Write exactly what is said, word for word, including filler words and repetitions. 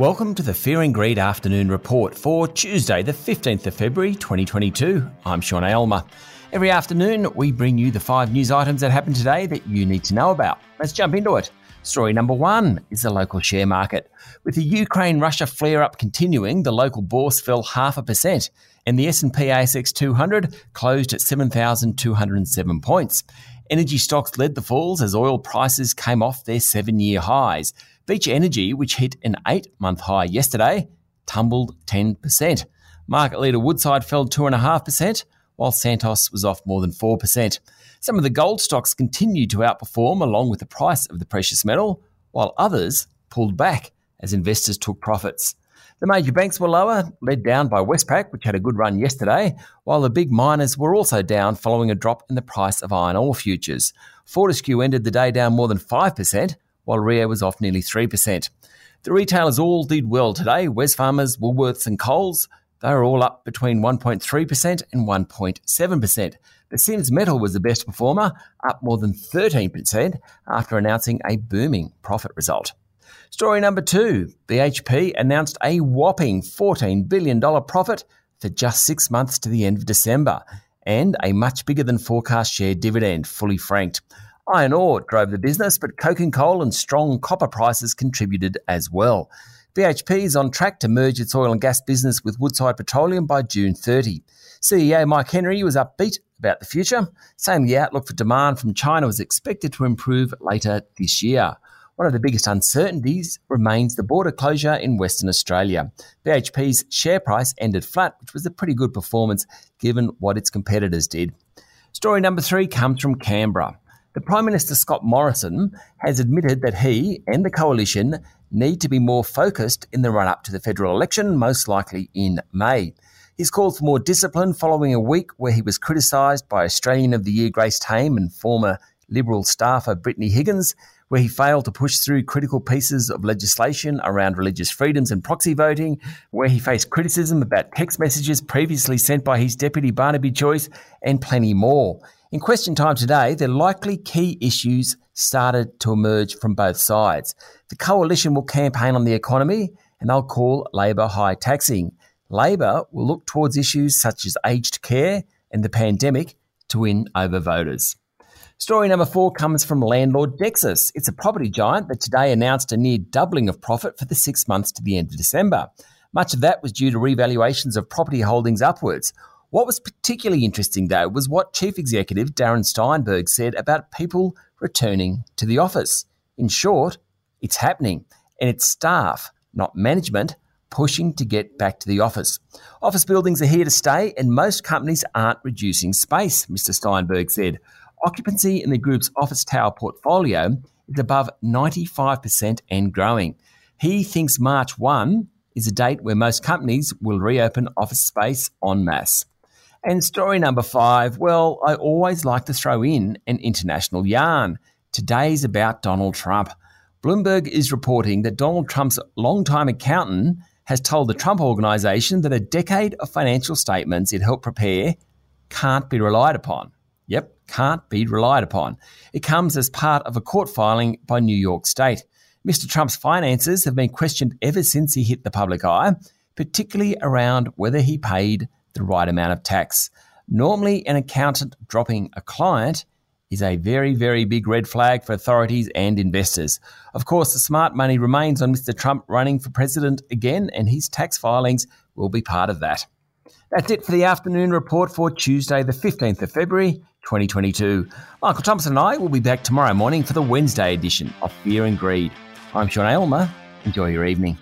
Welcome to the Fear and Greed Afternoon Report for Tuesday, the fifteenth of February, twenty twenty-two. I'm Sean Aylmer. Every afternoon, we bring you the five news items that happened today that you need to know about. Let's jump into it. Story number one is the local share market. With the Ukraine-Russia flare-up continuing, the local bourse fell half a percent and the S and P A S X two hundred closed at seven thousand two hundred seven points. Energy stocks led the falls as oil prices came off their seven-year highs. Beach Energy, which hit an eight-month high yesterday, tumbled ten percent. Market leader Woodside fell two point five percent, while Santos was off more than four percent. Some of the gold stocks continued to outperform along with the price of the precious metal, while others pulled back as investors took profits. The major banks were lower, led down by Westpac, which had a good run yesterday, while the big miners were also down following a drop in the price of iron ore futures. Fortescue ended the day down more than five percent, while Rhea was off nearly three percent. The retailers all did well today. Wesfarmers, Woolworths and Coles, they were all up between one point three percent and one point seven percent. The Sims Metal was the best performer, up more than thirteen percent after announcing a booming profit result. Story number two, B H P announced a whopping fourteen billion dollars profit for just six months to the end of December and a much bigger than forecast share dividend, fully franked. Iron ore drove the business, but coking coal and strong copper prices contributed as well. B H P is on track to merge its oil and gas business with Woodside Petroleum by June thirtieth. C E O Mike Henry was upbeat about the future, saying the outlook for demand from China was expected to improve later this year. One of the biggest uncertainties remains the border closure in Western Australia. B H P's share price ended flat, which was a pretty good performance given what its competitors did. Story number three comes from Canberra. The Prime Minister, Scott Morrison, has admitted that he and the coalition need to be more focused in the run-up to the federal election, most likely in May. He's called for more discipline following a week where he was criticised by Australian of the Year Grace Tame and former Liberal staffer Brittany Higgins, where he failed to push through critical pieces of legislation around religious freedoms and proxy voting, where he faced criticism about text messages previously sent by his deputy Barnaby Joyce, and plenty more. In question time today, the likely key issues started to emerge from both sides. The coalition will campaign on the economy and they'll call Labor high taxing. Labor will look towards issues such as aged care and the pandemic to win over voters. Story number four comes from landlord Dexus. It's a property giant that today announced a near doubling of profit for the six months to the end of December. Much of that was due to revaluations of property holdings upwards. What was particularly interesting, though, was what Chief Executive Darren Steinberg said about people returning to the office. In short, it's happening, and it's staff, not management, pushing to get back to the office. Office buildings are here to stay, and most companies aren't reducing space, Mister Steinberg said. Occupancy in the group's office tower portfolio is above ninety-five percent and growing. He thinks March first is a date where most companies will reopen office space en masse. And story number five, well, I always like to throw in an international yarn. Today's about Donald Trump. Bloomberg is reporting that Donald Trump's longtime accountant has told the Trump Organization that a decade of financial statements it helped prepare can't be relied upon. Yep, can't be relied upon. It comes as part of a court filing by New York State. Mister Trump's finances have been questioned ever since he hit the public eye, particularly around whether he paid the right amount of tax. Normally, an accountant dropping a client is a very, very big red flag for authorities and investors. Of course, the smart money remains on Mister Trump running for president again, and his tax filings will be part of that. That's it for the afternoon report for Tuesday, the fifteenth of February, twenty twenty-two. Michael Thompson and I will be back tomorrow morning for the Wednesday edition of Fear and Greed. I'm Sean Aylmer. Enjoy your evening.